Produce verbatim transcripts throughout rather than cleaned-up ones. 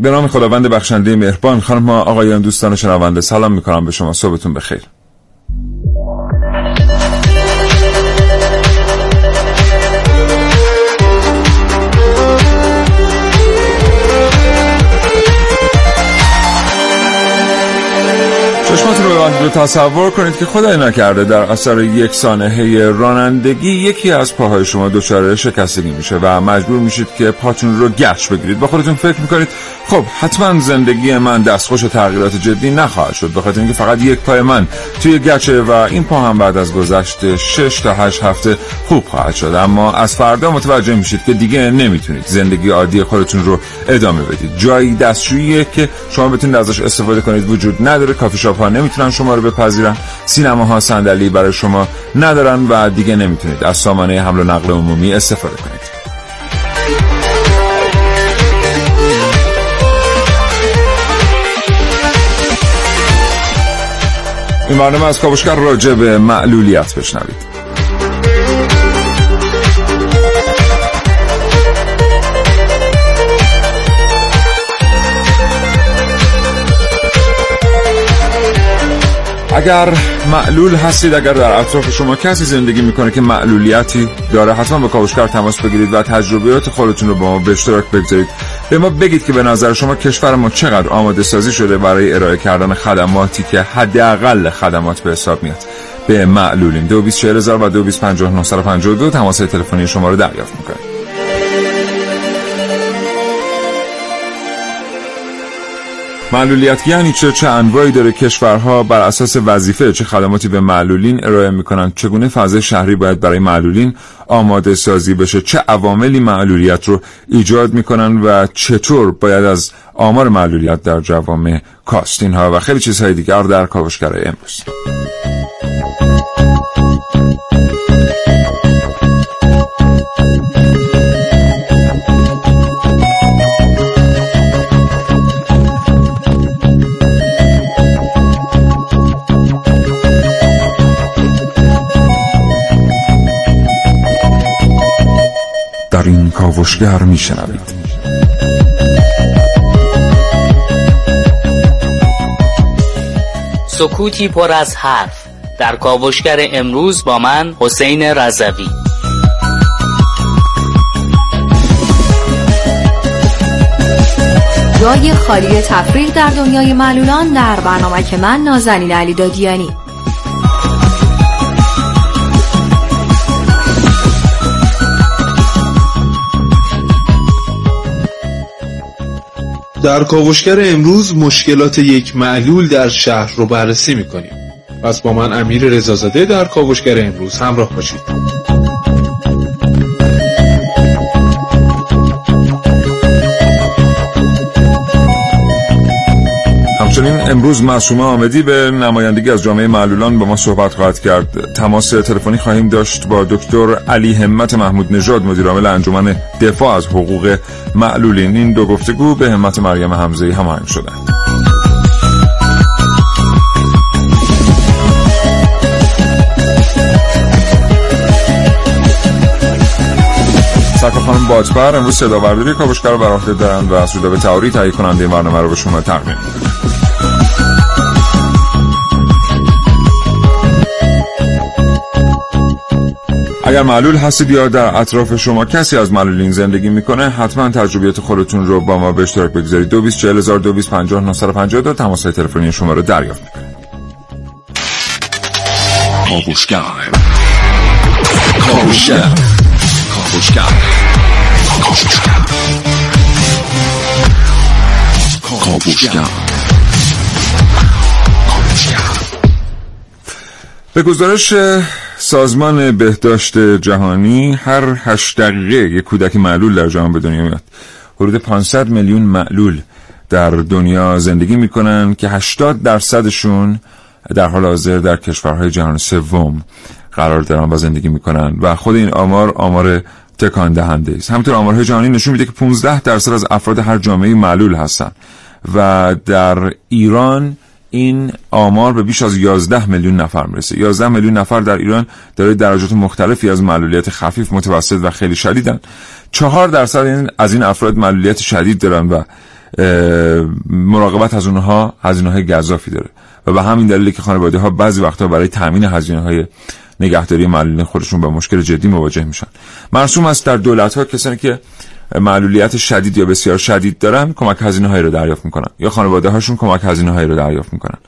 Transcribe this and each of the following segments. به نام خداوند بخشنده مهربان. خانم ها، آقایان، دوستان شنونده، سلام میکنم به شما. صبحتون بخیر. چشماتون رو ببندید و تصور کنید که خدای نکرده در اثر یک سانحه رانندگی یکی از پاهای شما دچار شکستگی میشه و مجبور میشید که پاتون رو گچ بگیرید. با خودتون فکر میکنید خب حتما زندگی من دستخوش تغییرات جدی نخواهد شد، به خاطر اینکه فقط یک پای من توی گچه و این پا هم بعد از گذشت شش تا هشت هفته خوب خواهد شد. اما از فردا متوجه میشید که دیگه نمیتونید زندگی عادی خودتون رو ادامه بدید. جایی دستشویی که شما بتونید ازش استفاده کنید وجود نداره، کافی شاپ ها نمیتونن شما رو بپذیرن، سینماها صندلی برای شما ندارن و دیگه نمیتونید از سامانه حمل و نقل عمومی استفاده کنید. این برنامه از کاوشگر راجع به معلولیت بشنوید. اگر معلول هستید، اگر در اطراف شما کسی زندگی میکنه که معلولیتی داره، حتما با کاوشگر تماس بگیرید و تجربیات خودتون رو با ما به اشتراک بگذارید. به ما بگید که به نظر شما کشور ما چقدر آماده سازی شده برای ارائه کردن خدماتی که حداقل خدمات به حساب میاد به معلولین. دو بیست و چهار هزار و دو بیست و پنج هزار و نهصد و پنجاه و دو تماس تلفنی شما رو دریافت میکنید. معلولیت یعنی چه؟ چه انواعی داره؟ کشورها بر اساس وظیفه چه خدماتی به معلولین ارائه میکنن؟ چگونه فضای شهری باید برای معلولین آماده سازی بشه؟ چه عواملی معلولیت رو ایجاد میکنن و چطور باید از آمار معلولیت در جوامع کاست؟ اینها و خیلی چیزهای دیگر در کاوشگر امروز. در این کاوشگر میشنوید سکوتی پر از حرف. در کاوشگر امروز با من حسین رضوی. جای خالی تفریح در دنیای معلولان در برنامه که من نازنین علی دادیانی. در کاوشگر امروز مشکلات یک معلول در شهر رو بررسی میکنیم. پس با من امیر رضازاده در کاوشگر امروز همراه باشید. همچنین امروز معصومه آمدی به نمایندگی از جامعه معلولان با ما صحبت خواهد کرد. تماس تلفنی خواهیم داشت با دکتر علی همت محمود نژاد، مدیر عامل انجمن دفاع از حقوق معلولین. این دو گفتگو به همت مریم همزهی هماهنگ شدند. سرکارخانم باتبر امروز صدابرداری کاوشگر رو بر عهده دارن و سودا به تعاری تهیه کننده این برنامه رو به شما تقدیم می‌کنه. اگر معلول هستید یا در اطراف شما کسی از معلولین زندگی میکنه، حتما تجربیات خودتون رو با ما به اشتراک بگذارید. دو بیست و چهار هزار و دویست و پنجاه و نه صد و پنجاه و دو تماس تلفنی شما رو دریافت می‌کنه. کاوشگر کاوشگر کاوشگر کاوشگر به گزارش سازمان بهداشت جهانی هر هشت دقیقه یک کودک معلول در جهان به دنیا میاد. حدود پانصد میلیون معلول در دنیا زندگی میکنن که هشتاد درصدشون در حال حاضر در کشورهای جهان سوم قرار دارن و زندگی میکنن و خود این آمار آمار تکان دهنده است. همینطور آمارهای جهانی نشون میده که پانزده درصد از افراد هر جامعه معلول هستن و در ایران این آمار به بیش از یازده میلیون نفر میرسه. یازده میلیون نفر در ایران دارای درجات مختلفی از معلولیت خفیف، متوسط و خیلی شدیدن. چهار درصد از این افراد معلولیت شدید دارن و مراقبت از اونها هزینه‌های گزافی داره و به همین دلیله که خانواده‌ها بعضی وقتا برای تامین هزینه‌های نگهداری معلولین خودشون با مشکل جدی مواجه میشن. مرسوم است در دولت‌ها کسانی که معلولیت شدید یا بسیار شدید دارن کمک هزینه‌هایی رو دریافت میکنن یا خانواده‌هاشون کمک هزینه‌هایی رو دریافت میکنن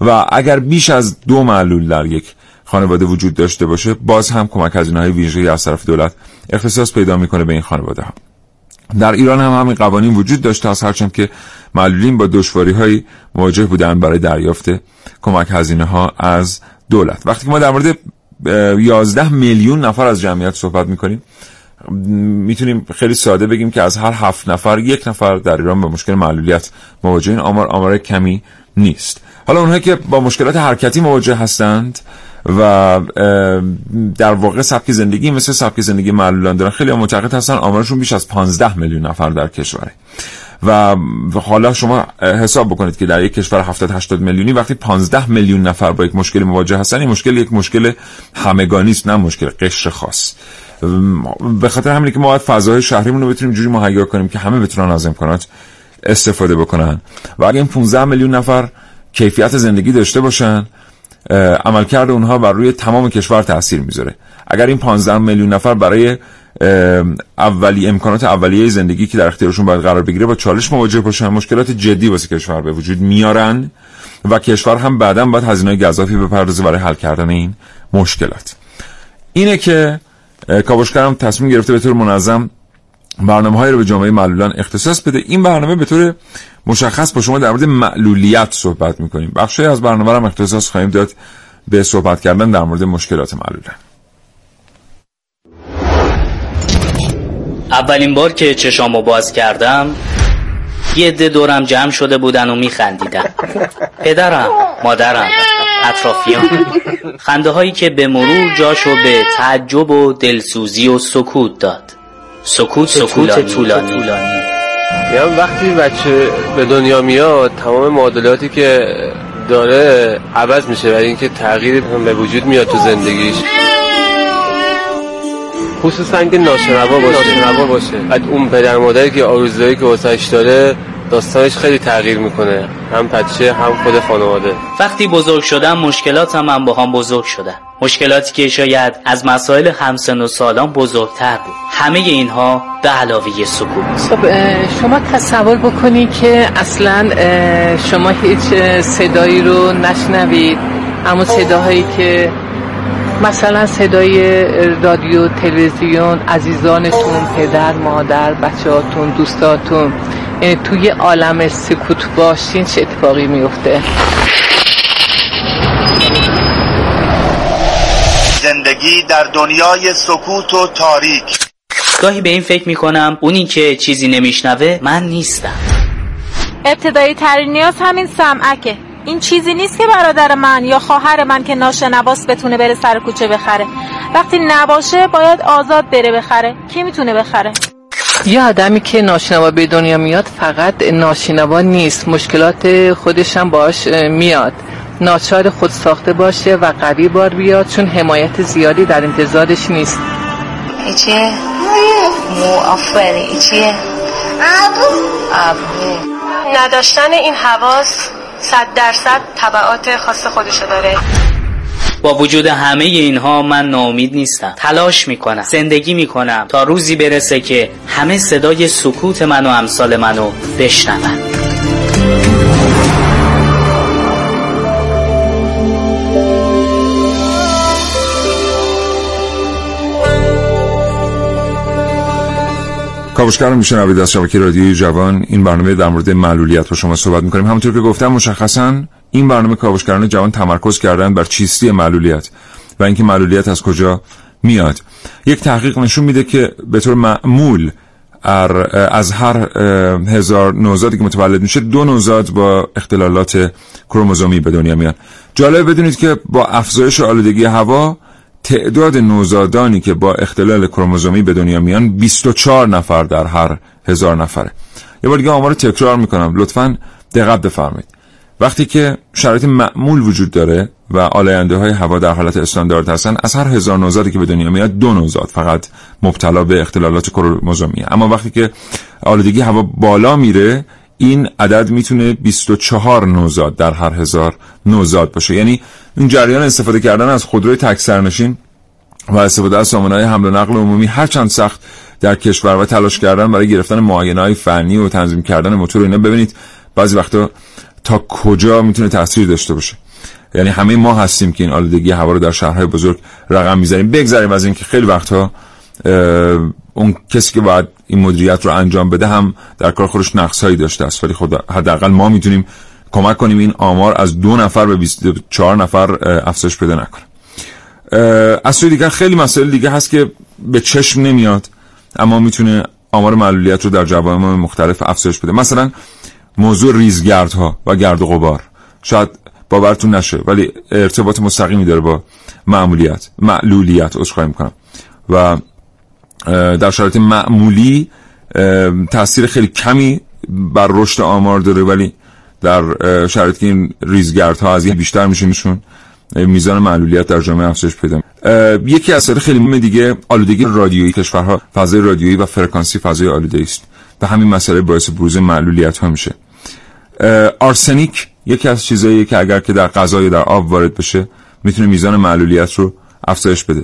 و اگر بیش از دو معلول در یک خانواده وجود داشته باشه باز هم کمک هزینه‌های ویژه‌ای از طرف دولت اختصاص پیدا میکنه به این خانواده‌ها. در ایران هم همین قوانین وجود داشته است، هرچند که معلولین با دشواری‌هایی مواجه بودن برای دریافت کمک هزینه‌ها از دولت. وقتی که ما در مورد یازده میلیون نفر از جمعیت صحبت میکنیم میتونیم خیلی ساده بگیم که از هر هفت نفر یک نفر در ایران با مشکل معلولیت مواجه. این آمار آمار کمی نیست. حالا اونهایی که با مشکلات حرکتی مواجه هستند و در واقع سبک زندگی مثل سبک زندگی معلولان دارن خیلی معتقد هستن آمارشون بیش از پانزده میلیون نفر در کشوره و حالا شما حساب بکنید که در یک کشور هفتاد هشتاد میلیونی وقتی پانزده میلیون نفر با یک مشکل مواجه هستن این مشکل یک مشکل همگانی است، نه مشکل قشر خاص. به خاطر همین که ما باید فضای شهریمون رو بتونیم جوری مهیا کنیم که همه بتونن از امکانات استفاده بکنن و اگه این پانزده میلیون نفر کیفیت زندگی داشته باشن عملکرد اونها بر روی تمام کشور تأثیر میذاره. اگر این پانزده میلیون نفر برای اولی امکانات اولیه زندگی که در اختیارشون باید قرار بگیره با چالش مواجه باشن مشکلات جدی واسه کشور به وجود میارن و کشور هم بعداً باید هزینه‌های گزافی بپردازه برای حل کردن این مشکلات. اینه که کاوشگرم تصمیم گرفته به طور منظم برنامه‌هایی رو به جامعه معلولان اختصاص بده. این برنامه به طور مشخص با شما در مورد معلولیت صحبت می‌کنیم. بخشی از برنامه رو هم اختصاص خواهیم داد به صحبت کردن در مورد مشکلات معلولان. اولین بار که چشامو باز کردم یه عده دورم جمع شده بودن و میخندیدن. پدرم، مادرم، اطرافیان. خنده هایی که به مرور جاشو به تعجب و دلسوزی و سکوت داد. سکوت سکوت طولانی. یا وقتی بچه به دنیا میاد تمام معادلاتی که داره عوض میشه برای اینکه تغییری به وجود میاد تو زندگیش. خصوصا اینکه ناشنوا باشه ناشنوا باشه بعد اون پدر مادری که آرزوهایی که واسش داره داستانش خیلی تغییر میکنه، هم بچه هم خود خانواده. وقتی بزرگ شدم مشکلاتم هم با هم بزرگ شدن، مشکلاتی که شاید از مسائل همسن و سالان بزرگتر بود. همه اینها به علاوه سکوت. خب شما تصور بکنی که اصلا شما هیچ صدایی رو نشنوید اما صداهایی که مثلا صدای رادیو، تلویزیون، عزیزانتون، پدر، مادر، بچه‌هاتون، دوستاتون، توی عالم سکوت باشین چه اتفاقی میفته؟ زندگی در دنیای سکوت و تاریک. گاهی به این فکر میکنم اونی که چیزی نمیشنوه من نیستم. ابتدایی ترین نیاز همین سمعکه. این چیزی نیست که برادر من یا خواهر من که ناشنواس بتونه بره سر کوچه بخره. وقتی نباشه باید آزاد بره بخره. کی میتونه بخره؟ یه آدمی که ناشنوا به دنیا میاد فقط ناشنوا نیست، مشکلات خودش هم باهاش میاد. ناچار خود ساخته باشه و قوی بار بیاد چون حمایت زیادی در انتظارش نیست. ایچیه؟ مو آفره ایچیه؟ نداشتن این حواس صد درصد تبعات خاص خودشو داره. با وجود همه اینها من ناامید نیستم. تلاش میکنم، زندگی میکنم تا روزی برسه که همه صدای سکوت من و امثال منو بشنون. کاوشگر میشنوید از شبکه رادیوی جوان. این برنامه در مورد معلولیت با شما صحبت میکنیم. همونطور که گفتم مشخصاً این برنامه کاوشگران جوان تمرکز کردن بر چیستی معلولیت و اینکه معلولیت از کجا میاد. یک تحقیق نشون میده که به طور معمول از هر هزار نوزادی که متولد میشه دو نوزاد با اختلالات کروموزومی به دنیا میان. جالب بدونید که با افزایش آلودگی هوا تعداد نوزادانی که با اختلال کروموزومی به دنیا میان بیست و چهار نفر در هر هزار نفره. یه بار دیگه آمار رو تکرار میکنم، لطفاً دقت بفرمایید. وقتی که شرایط معمول وجود داره و آلاینده های هوا در حالت استاندارد هستن از هر هزار نوزادی که به دنیا میاد دو نوزاد فقط مبتلا به اختلالات کروموزومیه. اما وقتی که آلودگی هوا بالا میره این عدد میتونه بیست و چهار نوزاد در هر هزار نوزاد باشه. یعنی این جریان استفاده کردن از خودروی تک سرنشین و استفاده از سامانه‌های حمل و نقل عمومی هرچند سخت در کشور و تلاش کردن برای گرفتن معاینه‌های فنی و تنظیم کردن موتور اینا، ببینید بعضی وقتا تا کجا میتونه تاثیر داشته باشه. یعنی همه ما هستیم که این آلودگی هوا رو در شهرهای بزرگ رقم می‌زنیم. بگذریم از اینکه خیلی وقتها اون کسی که باید این مدیریت رو انجام بده هم در کار خودش نقص‌هایی داشته است، ولی خود حداقل ما میتونیم کمک کنیم این آمار از دو نفر به بیست و چهار نفر افزایش پیدا نکنه. از سوی دیگر خیلی مسائل دیگه هست که به چشم نمیاد اما میتونه آمار معلولیت رو در جوامع مختلف افزایش بده. مثلا موضوع ریزگردها و گرد و غبار، شاید باورتون نشه ولی ارتباط مستقیمی داره با معمولیت معلولیت اشخاص میکنم و در شرایط معمولی تأثیر خیلی کمی بر رشد آمار داره، ولی در شرایطی که این ریزگردها از یه بیشتر میشه میشون میزان معلولیت در جامعه افزایش پیدا می‌کنه. یکی از مسائل خیلی مهم دیگه آلودگی رادیویی کشورها، فضای رادیویی و فرکانسی فضای آلوده است و همین مسئله باعث بروز معلولیت ها میشه. آرسنیک یکی از چیزاییه که اگر که در غذا یا در آب وارد بشه میتونه میزان معلولیت رو افزایش بده،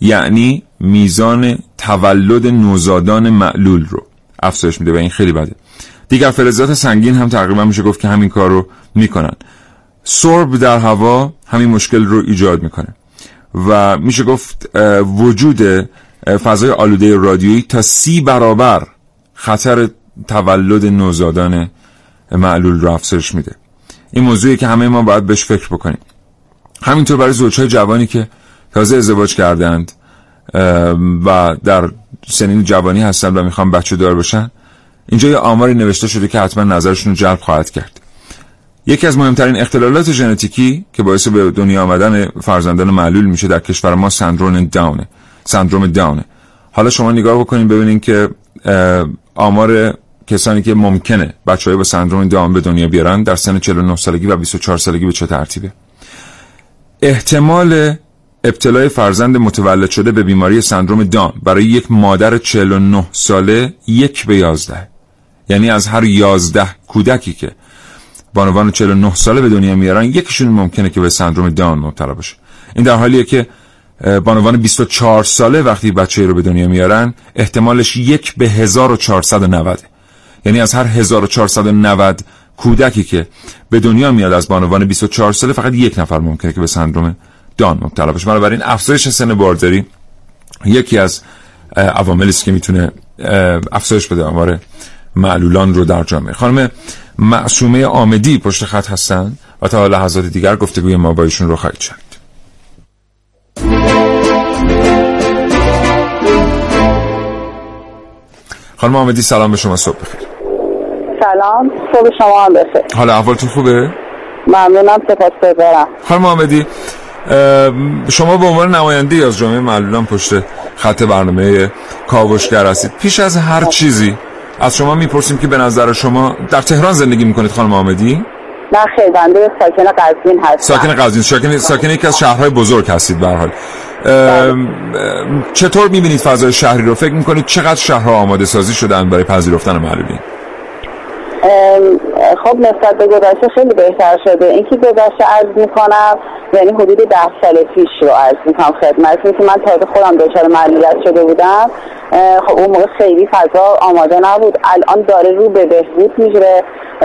یعنی میزان تولد نوزادان معلول رو افزایش میده و این خیلی بده. دیگر فلزات سنگین هم تقریبا میشه گفت که همین کار رو میکنن. سرب در هوا همین مشکل رو ایجاد میکنه و میشه گفت وجود فضای آلوده رادیویی تا سی برابر خطر تولد نوزادان معلول رو افزایش میده. این موضوعی که همه ما باید بهش فکر بکنیم. همینطور برای زوجهای جوانی که تازه ازدواج کردند و در سنین جوانی هستند و میخوان بچه دار بشن، اینجا یه آماری نوشته شده که حتما نظرشون رو جلب خواهد کرد. یکی از مهمترین اختلالات ژنتیکی که باعث به دنیا آمدن فرزندان معلول میشه در کشور ما سندرم داونه. سندرم داونه. حالا شما نگاه بکنید ببینید که آمار کسانی که ممکنه بچه‌های با سندرم داون به دنیا بیارن در سن چهل و نه سالگی و بیست و چهار سالگی به چه ترتیبه. احتمال ابتلای فرزند متولد شده به بیماری سندرم داون برای یک مادر چهل و نه ساله یک به یازده، یعنی از هر یازده کودکی که بانوان چهل و نه ساله به دنیا میارن یکیشون ممکنه که به سندرم داون مبتلا بشه. این در حالیه که بانوان بیست و چهار ساله وقتی بچه‌ای رو به دنیا میارن احتمالش یک به هزار و چهارصد و نود، یعنی از هر هزار و چهارصد و نود کودکی که به دنیا میاد از بانوان بیست و چهار ساله فقط یک نفر ممکنه که به سندرم داون مبتلا بشه. بنابراین افزایش سن بارداری یکی از عواملی است که میتونه افزایش بده آمار معلولان رو در جامعه. خانم معصومه آمدی پشت خط هستن و تا لحظات دیگر گفتگوی ما با ایشون رو خواهید شنید. خانم آمدی سلام به شما، صبح بخیر. سلام، صبح شما هم بخیر. حالا احوالتون خوبه؟ ممنونم، سپاسگزارم. خانم آمدی شما به عنوان نماینده‌ای از جامعه معلولان پشت خط برنامه کاوشگر هستید. پیش از هر چیزی از شما میپرسیم که به نظر شما در تهران زندگی میکنید خانم آمدی؟ نه خیر، بنده ساکن قزوین هستم. ساکن قزوین، ساکن ساکن یکی از شهرهای بزرگ هستید. به هر حال چطور میبینید فضای شهری رو؟ فکر میکنید چقدر شهرها آماده سازی شدن برای پذیرفتن معلولین؟ خب نسبت به گذشته خیلی بهتر شده. اینکه گذشته عرض میکنم یعنی حدود ده سال پیش رو عرض میکنم خدمتتون که من تازه خودم دچار معلولیت شده بودم. خب اون موقع خیلی فضا آماده نبود، الان داره رو به بهبود میره،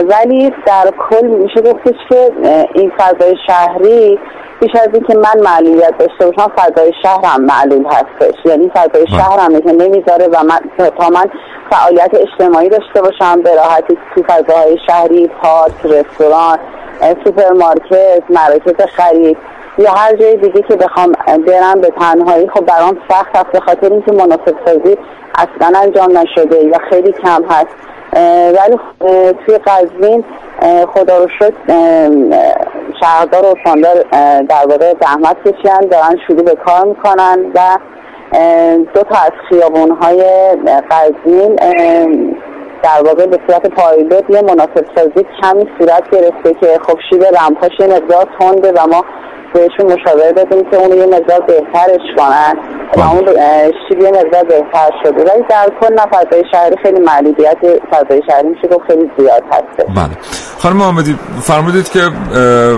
ولی در کل میشه گفتش که این فضای شهری بیش از این که من معلولیت داشته باشم فضای شهرم معلول هستش، یعنی فضای شهرم که نمیذاره و من تا من فعالیت اجتماعی داشته باشم به راحتی تو فضاهای شهری، پارک، رستوران، سوپرمارکت، مراکز خرید یا هر جای دیگه که بخوام برم به تنهایی خب برام سخت است، به خاطر اینکه مناسب سازی اصلا انجام نشده یا خیلی کم هست. ولی توی قزوین خدا رو شد شهردار و شاندار در واقع زحمت کشیدن، دارن شروع به کار میکنن و دو تا از خیابون‌های قزوین در واقع به صورت پایلوت یه مناسب سازی کمی صورت گرفته که خب شیب رمپاش یه مقدار تنده و ما بهشون مشاوره دادیم که اونو یه مقدار بهترش کنن و اون شیوه مقدار بهتر شده، ولی در کل نه فضای شهری خیلی محدودیت فضای شهری میشه گفت خیلی زیاد هست. بله خانم آمدی فرمودید که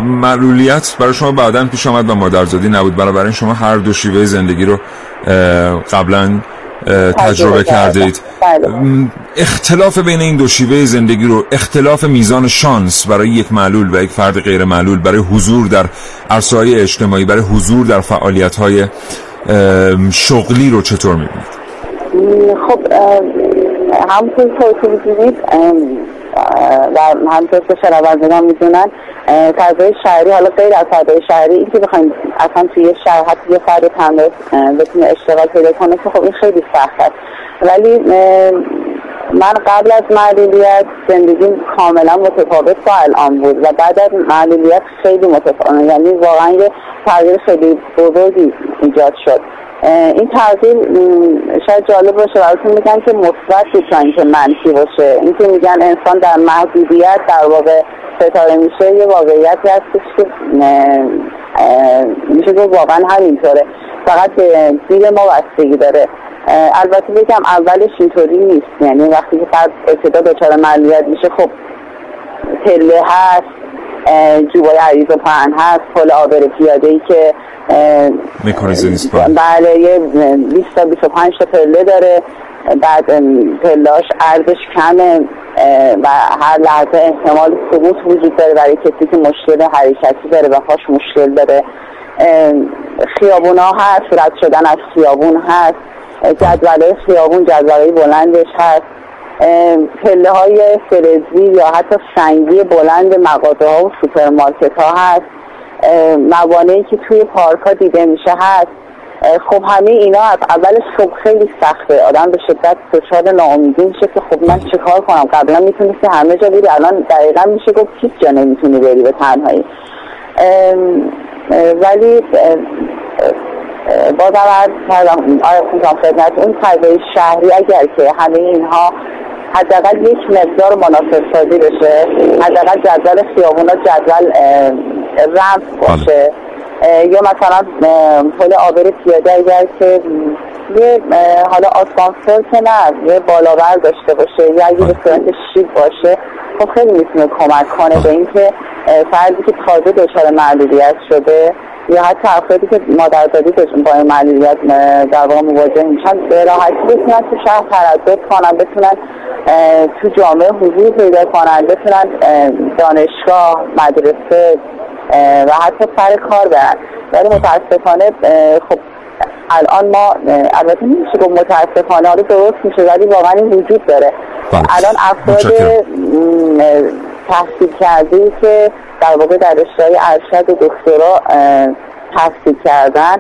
معلولیت برای شما بعداً پیش آمد و مادرزادی نبود، برای شما هر دو شیوه زندگی رو قبلاً تجربه کردید. اختلاف بین این دو شیوه زندگی رو، اختلاف میزان شانس برای یک معلول و یک فرد غیر معلول برای حضور در عرصه‌های اجتماعی، برای حضور در فعالیت‌های شغلی رو چطور می‌بینید؟ خب همونطور که می‌دونید و همونطور که شنوندگان می‌دونن فضای شهری، حالا غیر از فضای شهری اینکه بخوایم اصلا توی یه شهر حتی یه فرد تنده بتونه اشتغال پیدا کنه که خب این خیلی سخت است، ولی من قبل از معلولیت زندگیم کاملا متفاوت با الان بود و بعد از معلولیت خیلی متفاوت، یعنی واقعا یه تغییر خیلی بزرگی ایجاد شد. این تغییر شاید جالب باشه براتون میگن که مثبت باشه اینکه منفی باشه، اینکه میگن انسان در محدودیت در واقع ستاره میشه یه واقعیتی هستش که میشه که واقعا همینطوره، فقط به دید ما بستگی داره. البته بگم اولش اینطوری نیست، یعنی وقتی که فرد ابتدا دچار معلولیت میشه خب تله هست، جوبای عریض و پهن هست، پل عابر پیاده‌ای که میکنیزه نیست پهن، بله یه بیست تا بیست و پنج تا پله داره، بعد پلاش عرضش کمه و هر لحظه احتمال سقوط وجود داره برای کسی که مشکل حرکتی داره و پاش مشکل داره، خیابون ها هست، رد شدن از خیابون هست، جدولای خیابون جدولای بلندش هست، پله های فلزی یا حتی سنگی بلند مغازه ها و سوپرمارکت ها هست، موانعی که توی پارک ها دیده میشه هست. خب همه اینا از اولش خب خیلی سخته، آدم به شدت دچار ناامیدی میشه که خب من چه کار کنم، قبلا میتونستی همه جا بری، الان دقیقا میشه گفت هیچ جا نمیتونی بری به تنهایی. ولی بازم از آیا خدمت اون فضای شهری اگر که همه اینها حداقل یک مقدار مناسب سازی بشه، حداقل جدول خیابون ها جدول رمز باشه، یا مثلا پل عابر پیاده اگر که یه حالا آسانسور که نه یه بالاور داشته باشه یا یه رستوران شیک باشه، خب خیلی میتونه کمک کنه به اینکه فردی که تازه دچار معلولیت شده یا حتی افرادی که مادرزادی داشتن با این معلولیت در واقع مواجه میشن به راحتی بتونن تو شهر تردد کنن، بتونن تو جامعه حضور پیدا کنن، بتونن دانشگاه، مدرسه و حتی سر کار برن. ولی متاسفانه خب الان ما البته نمیشه گفت متاسفانه، حالا درست میشه ولی واقعا این وجود داره. الان افراد تحصیل کرده که در واقع در رشته‌های ارشد و دکترا تحصیل کردن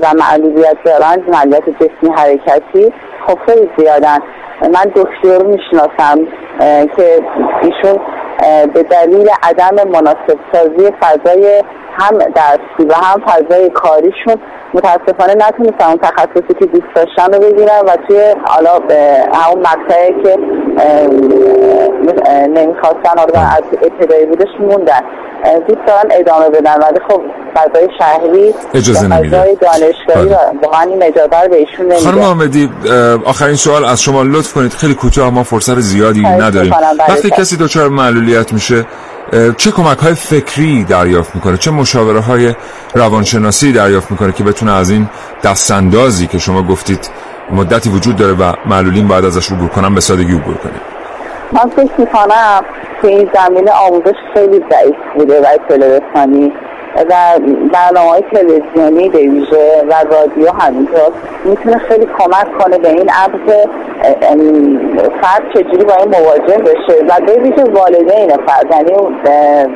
و معلولیت دارن، معلولیت جسمی حرکتی خب خیلی زیادن. من دکتر میشناسم که ایشون به دلیل عدم مناسب سازی فضای هم درسی و هم فضای کاریشون متاسفانه نتونستن اون تخصصی که دوست داشتن رو بگیرن و توی حالا به اون مقطعی که نمیخواستن آن رو از ابتدایی بودش موندن دوست دارن ادامه بدن، ولی خب فضای شهری اجازه نمیده، فضای دانشگاهی واقعا این اجازه رو به ایشون نمیده. خانم آمدی آخرین سوال از شما لطف کنید، خیلی کوتاه، ما فرصت زیادی نداریم. وقتی کسی دچار معلولیت میشه چه کمک‌های فکری دریافت می‌کنه، چه مشاوره‌های روانشناسی دریافت می‌کنه که بتونه از این دستاندازی که شما گفتید مدتی وجود داره و معلولین باید ازش عبور کنن به سادگی عبور کنه؟ من فکر می‌کنم که این زمینه آموزش خیلی ضعیف بوده و اطلاع رسانی و برنامه‌های تلویزیونی به ویژه و رادیو همینطور میتونه خیلی کمک کنه به این امر که فرد چجوری با این مواجه بشه و به ویژه والدین فرد، یعنی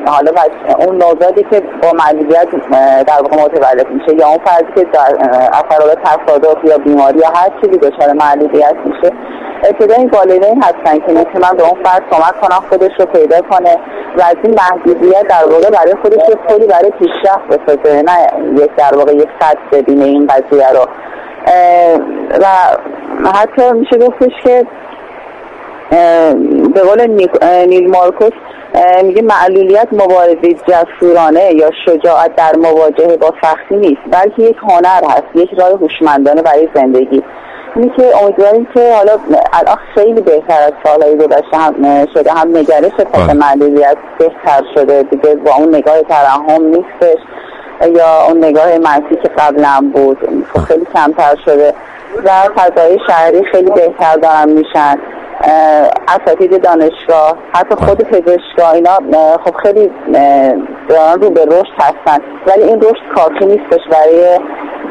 حالا اون نوزادی که با معلولیت در واقع متولد میشه یا اون فردی که در اثرات تصادف یا بیماری یا هر چیزی دچار معلولیت میشه، ابتدا این والدین هستن که میتونن به اون فرد کمک کنن خودش رو پیدا کنه و از این محدودیت در واقع برای خودش یه پلی برای پیشرفت بسازه، نه یک در واقع یک سد ببینه این قضیه رو. و حتی میشه گفتش که به قول نیل مارکوس میگه معلولیت مبارزه جسورانه یا شجاعت در مواجهه با سختی نیست، بلکه یک هنر هست، یک راه هوشمندانه برای زندگی. اینی که امیدواریم که حالا الان خیلی بهتر از سالهای گذشته هم شده، هم نگرش پس معلولیت بهتر شده دیگه، با اون نگاه ترحم نیستش یا اون نگاه منفی که قبلا بود خیلی کمتر شده و فضای شهری خیلی بهتر دارن میشن. اساتید دانشگاه، حتی خود پزشکا، اینا خب خیلی دارن رو به رشد هستن، ولی این رشد کافی نیستش برای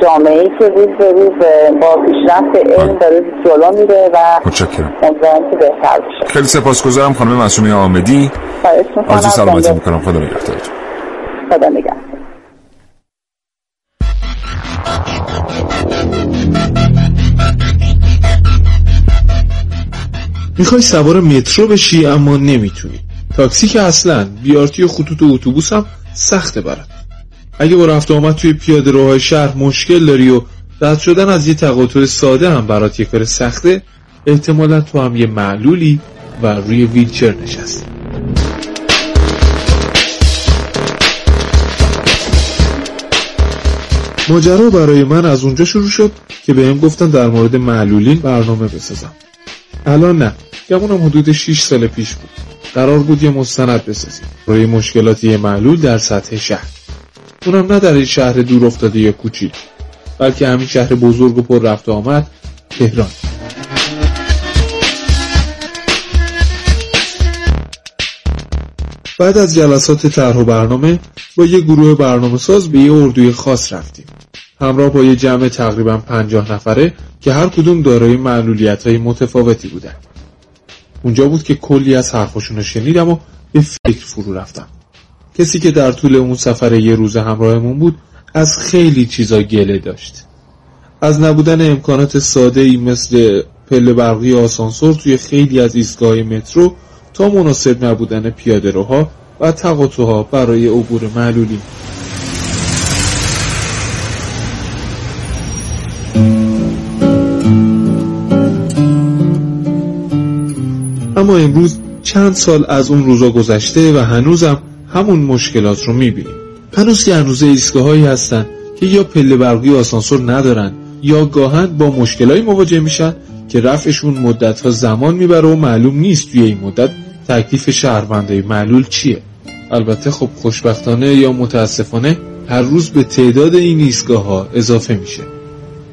جامعه‌ای که روز به روز با پیشرفت علم داره جلو میره و امکانات بهتر بشه. خیلی سپاسگزارم خانم معصومه آمدی. آرزو سلامتی میکنم. خدا نگهدارتون. خدا نگهدار. میخوای سوار مترو بشی اما نمیتونی، تاکسی که اصلا، بیارتی و خطوط اتوبوس هم سخته برات. اگه با رفت آمد توی پیاده روهای شهر مشکل داری و رد شدن از یه تقاطع ساده هم برات یه کار سخته، احتمالا تو هم یه معلولی و روی ویلچر نشستی. ماجرا برای من از اونجا شروع شد که بهم گفتن در مورد معلولین برنامه بسازم. الان نه، گمونم حدود شش سال پیش بود. قرار بود یه مستند بسازیم برای مشکلات یه معلول در سطح شهر. اونم نه در این شهر دور افتاده یا کوچیک، بلکه همین شهر بزرگ و پر رفت و آمد، تهران. بعد از جلسات طرح و برنامه با یه گروه برنامه‌ساز به یه اردوی خاص رفتیم، همراه با یه جمع تقریباً پنجاه نفره که هر کدوم دارای معلولیت‌های متفاوتی بودن. اونجا بود که کلی از حرفاشون رو شنیدم و به فکر فرو رفتم. کسی که در طول اون سفر یه روز همراهمون بود از خیلی چیزا گله داشت. از نبودن امکانات ساده‌ای مثل پله برقی، آسانسور توی خیلی از ایستگاه‌های مترو، تا مناسب نبودن پیاده‌روها و تقاطع‌ها برای عبور معلولین. اما امروز چند سال از اون روزا گذشته و هنوزم همون مشکلات رو میبینیم. هنوز که هنوز ایستگاه‌هایی هستن که یا پله برقی و آسانسور ندارن یا گاهن با مشکلایی مواجه میشن که رفعشون مدت‌ها زمان میبره و معلوم نیست توی این مدت تکلیف شهروندای معلول چیه. البته خب خوشبختانه یا متاسفانه هر روز به تعداد این ایستگاه‌ها اضافه میشه.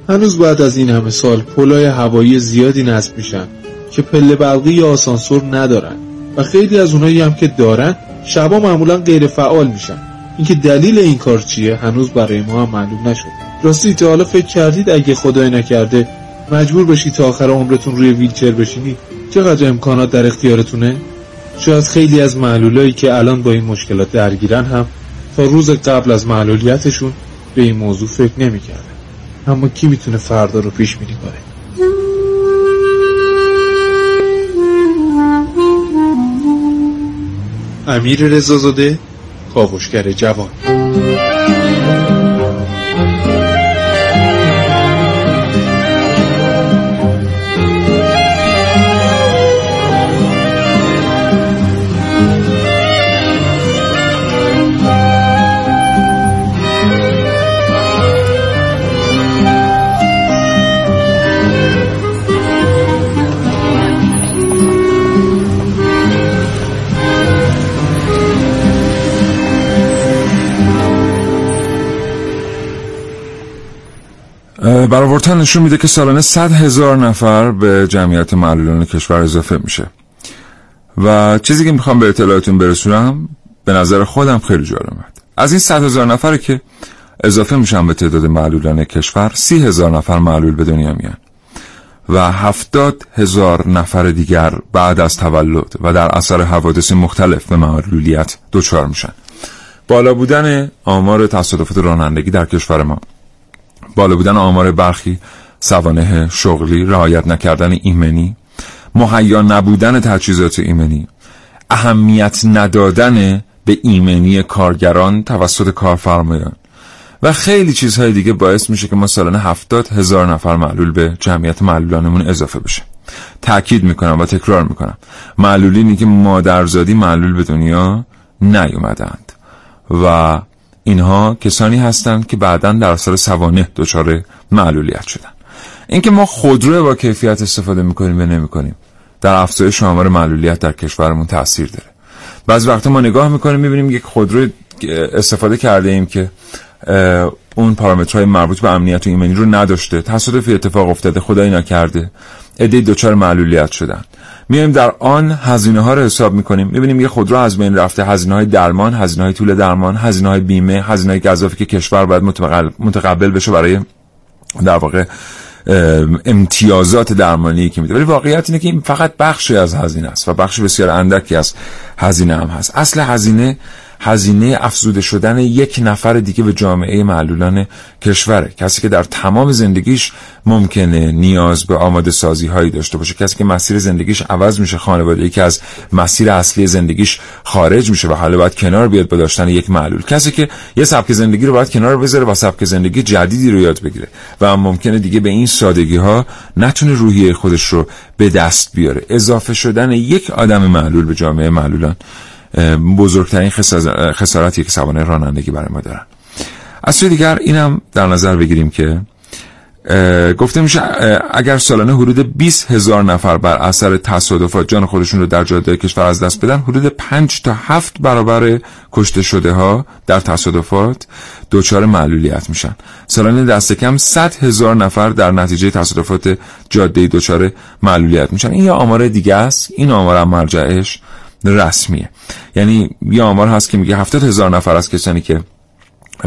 هنوز بعد از این همه سال پلهای هوایی زیادی نصب میشن که پله برقی یا آسانسور ندارن و خیلی از اونایی هم که دارن شبا معمولا غیر فعال میشن. اینکه دلیل این کار چیه هنوز برای ما هم معلوم نشد. راستی تا حالا فکر کردید اگه خدای نکرده مجبور بشی تا آخر عمرتون روی ویلچر بشینی چقدر امکانات در اختیارتونه؟ شاید خیلی از معلولایی که الان با این مشکلات درگیرن هم تا روز قبل از معلولیتشون به این موضوع فکر نمی‌کردن. اما کی میتونه فردا رو پیش بینی کنه؟ امیر رضازاده، کاوشگر جوان. برآوردها نشون میده که سالانه صد هزار نفر به جمعیت معلولان کشور اضافه میشه و چیزی که میخوام به اطلاعتون برسونم به نظر خودم خیلی جالب اومد. از این صد هزار نفر که اضافه میشن به تعداد معلولان کشور، سی هزار نفر معلول به دنیا میان و هفتاد هزار نفر دیگر بعد از تولد و در اثر حوادث مختلف به معلولیت دچار میشن. بالا بودن آمار تصادفات رانندگی در کشور ما، بالا بودن آمار برخی سوانح شغلی، رعایت نکردن ایمنی، مهیا نبودن تجهیزات ایمنی، اهمیت ندادن به ایمنی کارگران توسط کارفرمایان و خیلی چیزهای دیگه باعث میشه که ما سالانه هفتاد هزار نفر معلول به جمعیت معلولانمون اضافه بشه. تأکید میکنم و تکرار میکنم، معلولینی که مادرزادی معلول به دنیا نیومدند و اینها کسانی هستند که بعداً در اثر سوانح دچار معلولیت شدند. اینکه ما خودرو با کیفیت استفاده میکنیم و نمیکنیم در افزایش آمار معلولیت در کشورمون تاثیر داره. بعضی وقتا ما نگاه میکنیم میبینیم یک خودرو استفاده کرده ایم که اون پارامترهای مربوط به امنیت و ایمنی رو نداشته، تصادفی اتفاق افتاده، خدای نکرده، عده‌ای دچار معلولیت شدن. میایم در آن هزینه ها رو حساب میکنیم، میبینیم یه خودرو از بین رفته، هزینه های درمان، هزینه های طول درمان، هزینه های بیمه، هزینه های گزافی که کشور باید متقبل بشه برای در واقع امتیازات درمانی که میده. ولی واقعیت اینه که این فقط بخشی از هزینه است و بخش بسیار اندکی از هزینه هم هست. اصل هزینه هزینه افزوده شدن یک نفر دیگه به جامعه معلولان کشوره، کسی که در تمام زندگیش ممکنه نیاز به آماده سازی هایی داشته باشه، کسی که مسیر زندگیش عوض میشه، خانواده‌ای که از مسیر اصلی زندگیش خارج میشه و حالا باید کنار بیاد با داشتن یک معلول، کسی که یه سبک زندگی رو باید کنار بذاره و سبک زندگی جدیدی رو یاد بگیره و ممکنه دیگه به این سادگی ها نتونه روحیه خودش رو به دست بیاره. اضافه شدن یک آدم معلول به جامعه معلولان بزرگترین خسارتیه که سوانح رانندگی برای ما دارن. از سوی دیگر اینم در نظر بگیریم که گفته میشه اگر سالانه حدود بیست هزار نفر بر اثر تصادفات جان خودشون رو در جاده‌های کشور از دست بدن، حدود پنج تا هفت برابر کشته شده ها در تصادفات دچار معلولیت میشن. سالانه دست کم صد هزار نفر در نتیجه تصادفات جاده‌ای دچار معلولیت میشن. این یه آمار دیگه است، این آمار هم مرجعش رسمیه. یعنی یه آمار هست که میگه هفتاد هزار نفر از کسانی که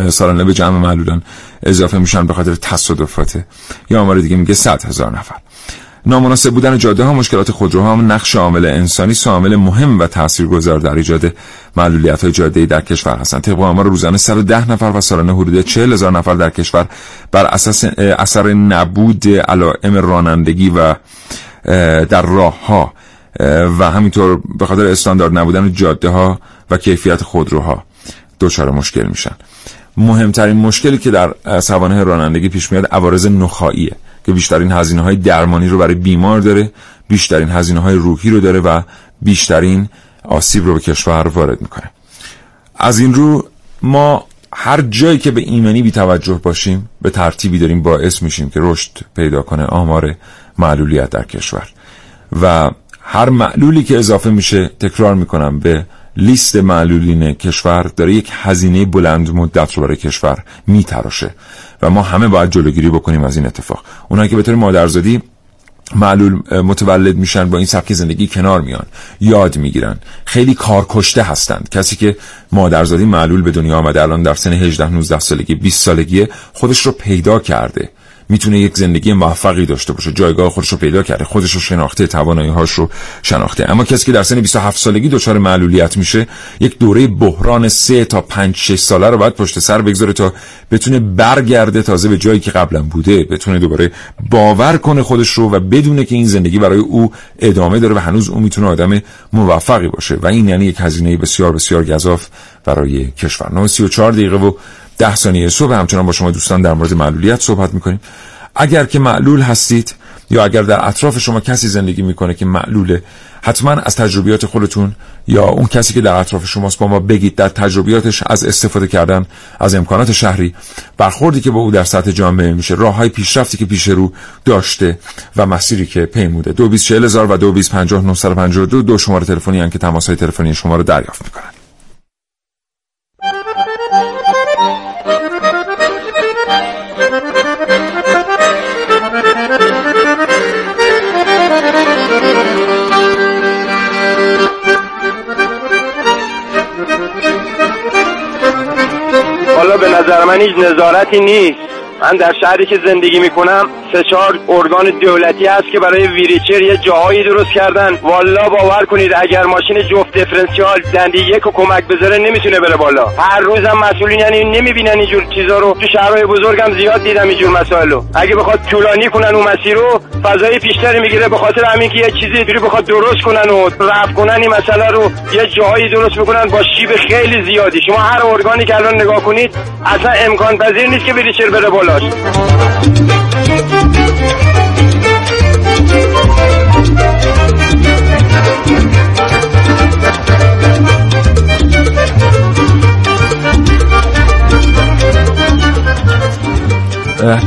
سالانه به جمع معلولان اضافه میشن به خاطر تصادفاته. یه آمار دیگه میگه صد هزار نفر. نامناسب بودن جاده ها، مشکلات خودروها هم نقش عامل انسانی عامل مهم و تاثیرگذار در ایجاد معلولیت های جاده‌ای در کشور هستند. طبق آمار روزانه صد و ده نفر و سالانه حدود چهل هزار نفر در کشور بر اساس اثر نبود علائم رانندگی و در راهها و همینطور به خاطر استاندارد نبودن جاده ها و کیفیت خودروها دچار مشکل میشن. مهمترین مشکلی که در سوانح رانندگی پیش میاد عوارض نخاییه که بیشترین هزینه های درمانی رو برای بیمار داره، بیشترین هزینه های روحی رو داره و بیشترین آسیب رو به کشور وارد میکنه. از این رو ما هر جایی که به ایمنی بی‌توجه باشیم به ترتیبی داریم باعث میشیم که رشد پیدا کنه آمار معلولیت در کشور. و هر معلولی که اضافه میشه، تکرار میکنم، به لیست معلولین کشور داره یک هزینه بلند مدت رو برای کشور میتراشه و ما همه باید جلوگیری بکنیم از این اتفاق. اونایی که به طور مادرزادی معلول متولد میشن با این سبک زندگی کنار میان، یاد میگیرن، خیلی کارکشته هستند. کسی که مادرزادی معلول به دنیا آمده الان در سن هجده نوزده سالگی بیست سالگی خودش رو پیدا کرده، میتونه یک زندگی موفقی داشته باشه، جایگاه خودش رو پیدا کرده، خودش رو شناخته، توانایی‌هاش رو شناخته. اما کسی که در سن بیست و هفت سالگی دچار معلولیت میشه، یک دوره بحران سه تا پنج شش ساله رو باید پشت سر بگذاره تا بتونه برگرده تازه به جایی که قبلا بوده، بتونه دوباره باور کنه خودش رو و بدونه که این زندگی برای او ادامه داره و هنوز او میتونه آدم موفقی باشه و این یعنی یک هزینه بسیار بسیار گزاف برای کشور. نه سی و چهار دقیقه و ده ثانیه صبح همچنان با شما دوستان در مورد معلولیت صحبت میکنیم. اگر که معلول هستید یا اگر در اطراف شما کسی زندگی میکنه که معلوله، حتما از تجربیات خودتون یا اون کسی که در اطراف شماست با ما بگید در تجربیاتش از استفاده کردن از امکانات شهری، برخوردی که با او در سطح جامعه میشه، راههای پیشرفتی که پیش رو داشته و مسیری که پیموده. دو بیست چهل هزار و دو بیست پنجاه نهصد و پنجاه و دو دو شماره تلفنی ان که تماس‌های تلفنی شما رو دریافت میکنن. به نظر من هیچ نظارتی نیست. من در شهری که زندگی میکنم سه چهار ارگان دولتی هست که برای ویلچر یه جاهایی درست کردن، والا باور کنید اگر ماشین جفت دیفرنسیال دنده یک رو کمک بذاره نمیتونه بره بالا. هر روزم مسئولین یعنی نمیبینن اینجور چیزا رو. تو شهرهای بزرگم زیاد دیدم اینجور مسائل رو. اگه بخواد طولانی کنن اون مسیر رو فضای بیشتری میگیره، به خاطر همین که یه چیزی دیگه بخواد درست کنن و رفع کنن این مسئله رو یه جاهایی درست میکنن با شیب خیلی زیادی. شما هر ارگانی که الان نگاه کنید اصلا امکان پذیر نیست که ویلچر بره بالاش. Thank you.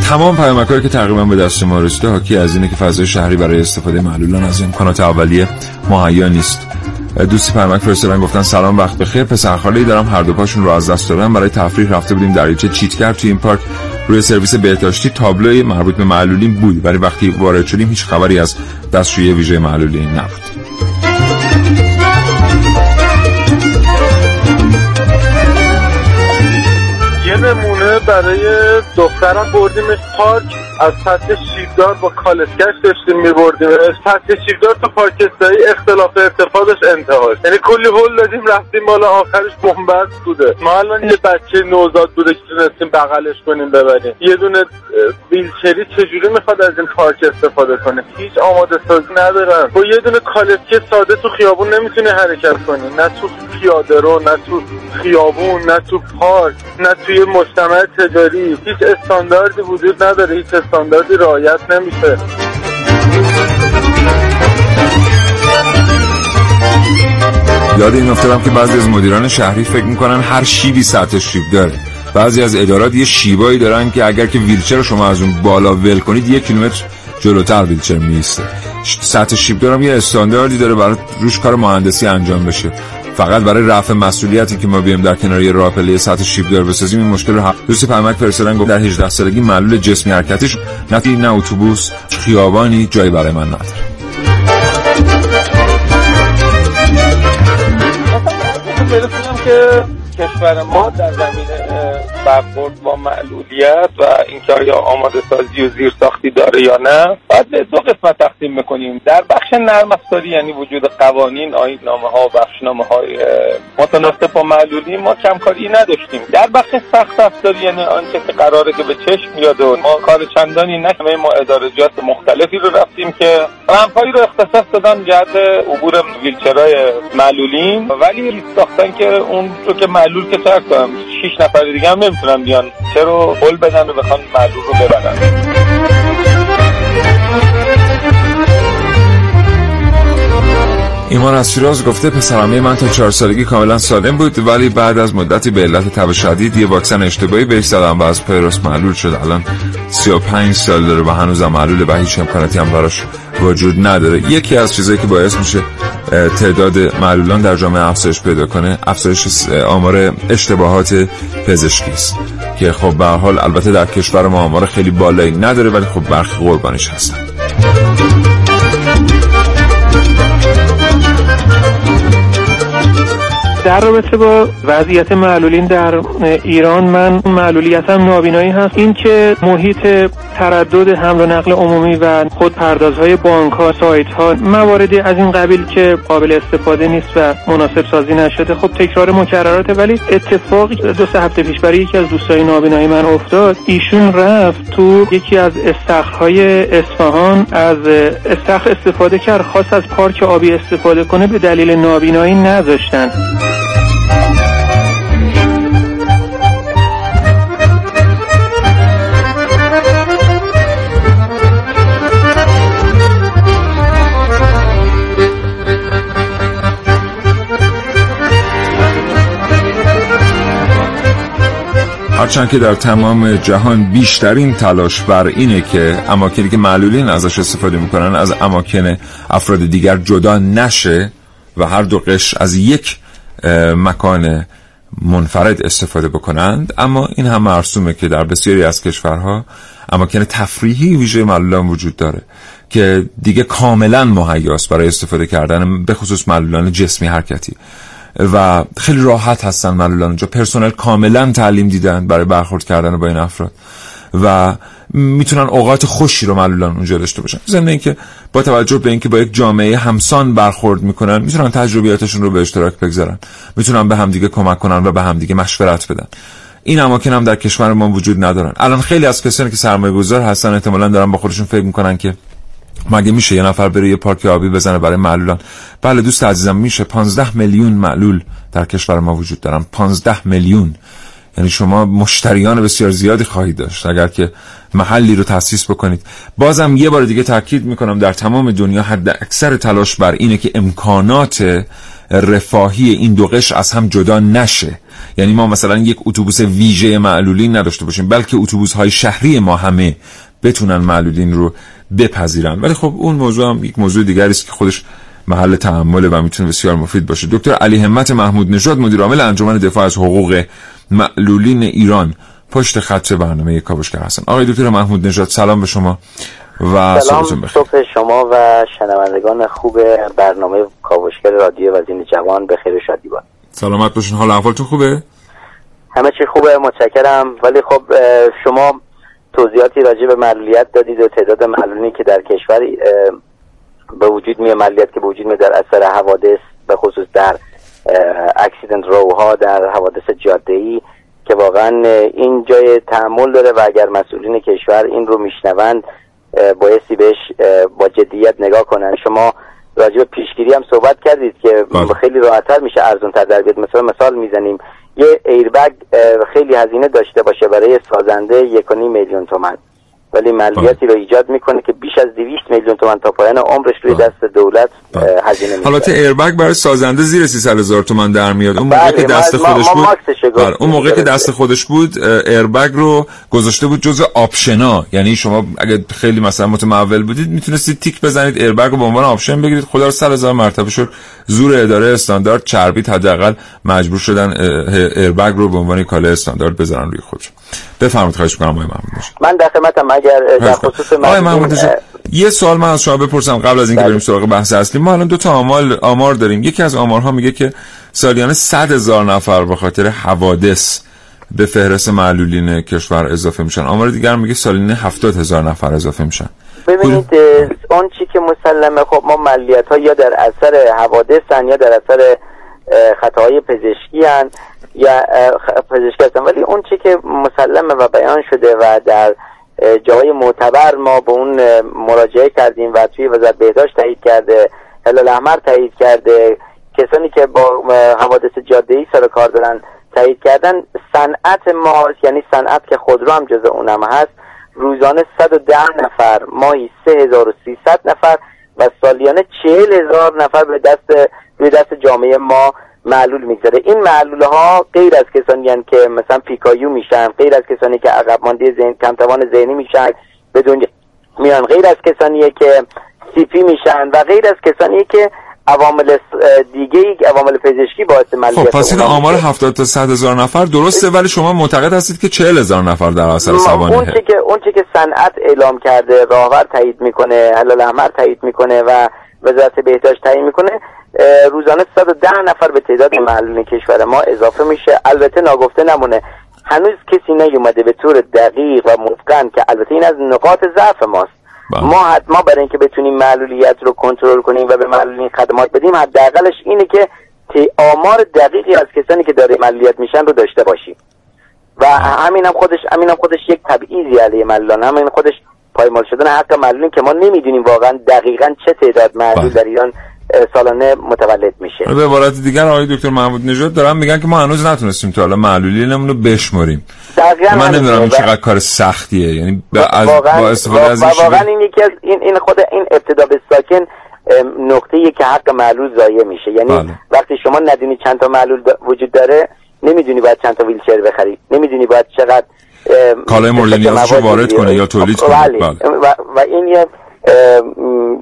تمام پیامک‌هایی که تقریبا به دست ما رسیده حاکی از اینه که فضای شهری برای استفاده معلولان از امکانات اولیه مهیا نیست. دوستی پیامک فرستادن گفتن سلام وقت بخیر، پسرخاله‌ای دارم هر دو پاشون رو از دست دادم، برای تفریح رفته بودیم دریاچه چیتگر، توی این پارک روی سرویس بهداشتی تابلوی مربوط به معلولین بود، ولی وقتی وارد شدیم هیچ خبری از دستشویی ویژه معلولین نبود. یه نمونه برای دختران بردیمش پارک، از پس شیبدار با کالسکش داشتیم میبردیم، از پس شیبدار تو پاکستانی اختلاف ارتفاعش انتهاش، یعنی کلی هول دادیم رفتیم بالا، آخرش بمبست بوده. ما الان یه بچه نوزاد بوده که تونستیم بغلش کنیم ببریم. یه دونه ویلچری چجوری میخواد از این پارک استفاده کنه؟ هیچ آماده سازی ندارن. با یه دونه کالسکه ساده تو خیابون نمیتونی حرکت کنی، نه تو پیاده رو، نه تو خیابون، نه تو پارک، نه توی مجتمع تجاری. هیچ استانداردی وجود نداره، هیچ استانداردی رعایت نمیشه. یاد این افتادم که بعضی از مدیران شهری فکر میکنن هر شیبی سطح شیب داره. بعضی از ادارات یه شیبایی دارن که اگر که ویلچر رو شما از اون بالا ول کنید یک کیلومتر جلوتر ویلچر میسته. سطح شیب دارم یه استانداردی داره برای روش کار مهندسی انجام بشه. فقط برای رفع مسئولیتی که ما بیام در کنار یه راه پله سطح شیبدار بسازیم این مشکل رو حل. دوستی پرمک فرستادن گفت در هجده سالگی معلول جسمی حرکتش نه تیر نه اتوبوس خیابانی جایی برای من نداره. مثلا که کشور ما در زمینه برخورد با معلولیت و اینکه آیا آماده سازی و زیرساختی داره یا نه باید به دو قسمت تقسیم میکنیم. در بخش نرم افزاری یعنی وجود قوانین، آیین‌نامه ها و بخشنامه های متناسب با معلولین ما کمکاری نداشتیم. در بخش سخت افزاری یعنی آنچه که قراره که به چشم بیاد و ما کار چندانی نکنیم. ما ادارجات مختلفی رو رفتیم که رمپایی رو اختصاص دادن جهت عبور ویلچرهای معلولین، ولی ساختن که اون رو که معلول که ترک کنم شش نفر دیگه هم نمیتونن بیان، چرا هول بدن و بخوان معلول رو ببرن. ایمان از شیراز گفته پسرمه من تا چهار سالگی کاملا سالم بود، ولی بعد از مدتی به علت تب شدید یه واکسن اشتباهی بهش زدم و از پیروس معلول شد. الان سی و پنج سال داره و هنوزم معلوله و هیچ امکاناتی هم براش وجود نداره. یکی از چیزایی که باعث میشه تعداد معلولان در جامعه افزایش پیدا کنه افزایش آمار اشتباهات پزشکی است که خب به هر حال البته در کشور ما آمار خیلی بالایی نداره، ولی خب برخی قربانیش هستن. در رابطه با وضعیت معلولین در ایران، من معلولیتم نابینایی هست. این که محیط تردد حمل و نقل عمومی و خودپردازهای بانک‌ها، سایت‌ها، مواردی از این قبیل که قابل استفاده نیست و مناسب سازی نشده، خب تکرار مکرراته. ولی اتفاقی دو سه هفته پیش برای یکی از دوستای نابینای من افتاد. ایشون رفت تو یکی از استخرهای اصفهان، از استخر استفاده کرد، خواست از پارک آبی استفاده کنه، به دلیل نابینایی نذاشتن. هرچند که در تمام جهان بیشترین تلاش بر اینه که اماکنی که معلولین ازش استفاده میکنن از اماکن افراد دیگر جدا نشه و هر دو قشر از یک مکان منفرد استفاده بکنند، اما این هم مرسومه که در بسیاری از کشورها اماکن تفریحی ویژه معلولان وجود داره که دیگه کاملا مهیاست برای استفاده کردن به خصوص معلولان جسمی حرکتی و خیلی راحت هستن معلولان اونجا. پرسنل کاملا تعلیم دیدن برای برخورد کردن با این افراد و میتونن اوقات خوشی رو معلولان اونجا داشته باشن. ضمن اینکه با توجه به اینکه با یک جامعه همسان برخورد میکنن میتونن تجربیاتشون رو به اشتراک بگذارن، میتونن به همدیگه کمک کنن و به همدیگه مشورت بدن. این اماکن هم در کشور ما وجود ندارن. الان خیلی از کسانی که سرمایه‌گذار هستن احتمالاً دارن با خودشون فکر میکنن که مگه میشه یه نفر بره یه پارک آبی بزنه برای معلولان؟ بله دوست عزیزم میشه. پانزده میلیون معلول در کشور ما وجود دارن. پانزده میلیون یعنی شما مشتریان بسیار زیادی خواهید داشت اگر که محلی رو تأسیس بکنید. بازم یه بار دیگه تاکید میکنم در تمام دنیا حد اکثر تلاش بر اینه که امکانات رفاهی این دو قشر از هم جدا نشه. یعنی ما مثلا یک اتوبوس ویژه معلولین نداشته باشیم، بلکه اتوبوس‌های شهری ما همه بتونن معلولین رو بپذیرن. ولی خب اون موضوع هم یک موضوع دیگری است که خودش محل تأمله و میتونه بسیار مفید باشه. دکتر علی همت محمود نژاد، مدیر عامل انجمن دفاع از حقوق معلولین ایران، پشت خط برنامه کاوشگر هستن. آقای دکتر محمود نژاد، سلام به شما و صبحتون بخیر. سلام صبح شما و شنوندگان خوب برنامه کاوشگر رادیو وزین جوان، به خیر و شادی باد. سلامت باشین. حال احوالتون خوبه؟ همه چی خوبه، متشکرم. ولی خب شما توضیحاتی راجع به معلولیت دادید و تعداد معلولینی که در کشور به وجود میاد، معلولیت که به وجود میاد در اثر حوادث، به خصوص در اکسیدنت روها، در حوادث جاده‌ای، که واقعا این جای تأمل داره و اگر مسئولین کشور این رو میشنوند بایستی بهش با جدیت نگاه کنن. شما راجع به پیشگیری هم صحبت کردید که باید. خیلی راحت‌تر میشه، ارزان‌تر در بیاد. مثلا مثال میزنیم یه ایربگ خیلی هزینه داشته باشه برای سازنده یک و نیم میلیون تومان، ولی مالیاتی رو ایجاد میکنه که بیش از دویست میلیون تومان تا پایان عمرش روی دست دولت هزینه میشه. حالت ایربگ برای سازنده زیر سیصد هزار تومان در میاد. اون موقع که دست خودش بود، اون موقع که دست خودش بود ایربگ رو گذاشته بود جزء آپشنا. یعنی شما اگه خیلی مثلا متمول بودید میتونستید تیک بزنید ایربگ رو به عنوان آپشن بگیرید. خدا رو سر مرتبه شد زور اداره استاندارد چربید، حداقل مجبور شدن ایربگ رو به عنوان کالا استاندارد بذارن روی خودش. بفرمایید. خواهش می‌کنم آقای محمود. من در خدمتم. اگر در خصوص مجموعه یه سوال من از شما بپرسم قبل از اینکه بریم سراغ بحث اصلی. ما الان دو تا آمار آمار داریم. یکی از آمارها میگه که سالیانه صد هزار نفر به خاطر حوادث به فهرست معلولین کشور اضافه میشن. آمار دیگر میگه سالیانه هفتاد هزار نفر اضافه میشن. ببینید اون چی که مسلمه، خب ما معلولیت‌ها یا در اثر حوادثن یا در اثر خطاهای پزشکی ان یا پزشکی هستن، ولی اون چی که مسلمه و بیان شده و در جای معتبر ما به اون مراجعه کردیم و توی وزارت بهداشت تایید کرده، هلال احمر تایید کرده، کسانی که با حوادث جاده‌ای سر و کار دارن تایید کردن، صنعت ما، یعنی صنعت که خودرو هم جزء اونم هست، روزانه صد و ده نفر، ماهی سه هزار و سیصد نفر و سالیانه چهل هزار نفر به دست به دست جامعه ما معلول می‌گذره. این معلول‌ها غیر از کسانی هستند که مثلا پیکایو میشن، غیر از کسانی که عقب مانده ذهن، کمتوان ذهنی میشن، به دنیا میان، غیر از کسانیه که سیپی میشن و غیر از کسانیه که عوامل دیگه‌ای، عوامل پزشکی باعث معلولیت. خب پس این آمار هفتاد تا صد هزار نفر درسته، ولی شما معتقد هستید که چهل هزار نفر در اثر سوانح. اون چیزی که اون چیزی که صنعت اعلام کرده، راهور تایید می‌کنه، هلال احمر تایید می‌کنه و وزارت بهداشت تعیین می‌کنه، روزانه صد و ده نفر به تعداد معلولین کشور ما اضافه میشه. البته ناگفته نمونه هنوز کسی نیومده به طور دقیق و متقن که البته این از نقاط ضعف ماست. ما حتما برای اینکه بتونیم معلولیت رو کنترل کنیم و به معلولین خدمات بدیم، حداقلش اینه که آمار دقیقی از کسانی که داره معلولیت میشن رو داشته باشیم و همین هم خودش همین هم خودش یک تبعیضی علیه معلولان، همین خودش پایمال شدن حق معلولین که ما نمیدونیم واقعا دقیقاً چه تعداد معلول در ایران سالانه متولد میشه. به عبارت دیگر آقای دکتر محمود نژاد دارن میگن که ما هنوز نتونستیم تا حالا معلولینمون رو بشمریم. من نمیدونم این چقدر کار سختیه. یعنی از با استفاده از واقعا این یکی از این این خود این ابتدا به ساکن نقطه‌ای که حق معلول ضایع میشه. یعنی بله. وقتی شما ندونی چند تا معلول دا وجود داره، نمیدونی باید چند تا ویلچر بخری، نمیدونی باید چقدر کالای مورد نیازش وارد کنه یا تولید کنه. و و این یه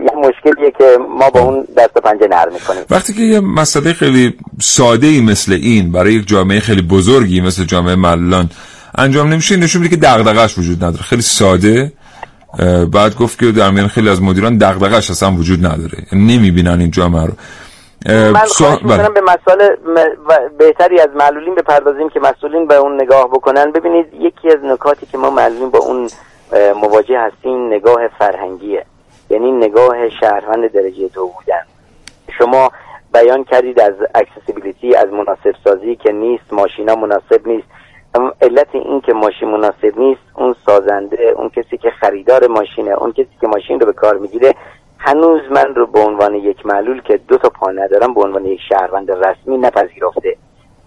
یه مشکلیه که ما با اون دست پنجه نرم میکنیم. وقتی که یه مسئله خیلی ساده‌ای مثل این برای یک جامعه خیلی بزرگی مثل جامعه معلولان انجام نمیشه، نشون میده که دغدغه‌اش وجود نداره. خیلی ساده بعد گفت که در میان خیلی از مدیران دغدغه‌اش اصلا وجود نداره، نمیبینن این جامعه رو. من سوال می‌کنم به مسئله بهتری از معلولین بپردازیم که مسئولین به اون نگاه بکنن. ببینید یکی از نکاتی که ما معلولین با اون مواجه هستیم نگاه فرهنگیه، یعنی نگاه شهروند درجه دو بودن. شما بیان کردید از اکسسیبیلیتی، از مناسب سازی که نیست، ماشینا مناسب نیست. علت این که ماشین مناسب نیست، اون سازنده، اون کسی که خریدار ماشینه، اون کسی که ماشین رو به کار میگیره، هنوز من رو به عنوان یک معلول که دو تا پا ندارم به عنوان یک شهروند رسمی نپذیرفته.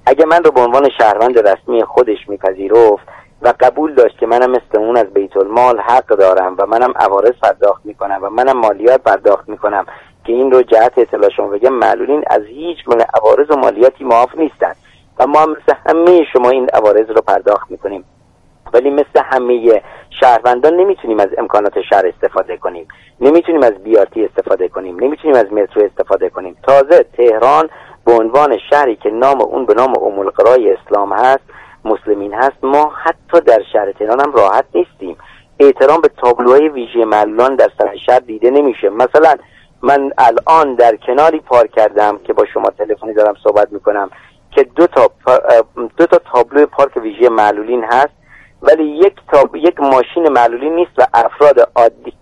اگه من رو به عنوان شهروند رسمی خودش میپذیرفت و قبول داشت که منم مثل اون از بیت المال حق دارم و منم عوارض پرداخت میکنم و منم مالیات پرداخت میکنم که این رو جهت اطلاع شما بگم، معلولین از هیچ گونه عوارض و مالیاتی معاف نیستند و ما مثل همه شما این عوارض رو پرداخت میکنیم، ولی مثل همه شهروندان نمیتونیم از امکانات شهر استفاده کنیم، نمیتونیم از بیارتی استفاده کنیم، نمیتونیم از مترو استفاده کنیم. تازه تهران به عنوان شهری که نام اون به نام ام‌القرای اسلام هست، مسلمین هست، ما حتی در شهر تهران هم راحت نیستیم. احترام به تابلوهای ویژه معلولان در سطح شهر دیده نمیشه. مثلا من الان در کناری پارک کردم که با شما تلفنی دارم صحبت میکنم که دو تا دو تا تابلو پارک ویژه معلولین هست، ولی یک تاب... یک ماشین معلولین نیست و افراد عادی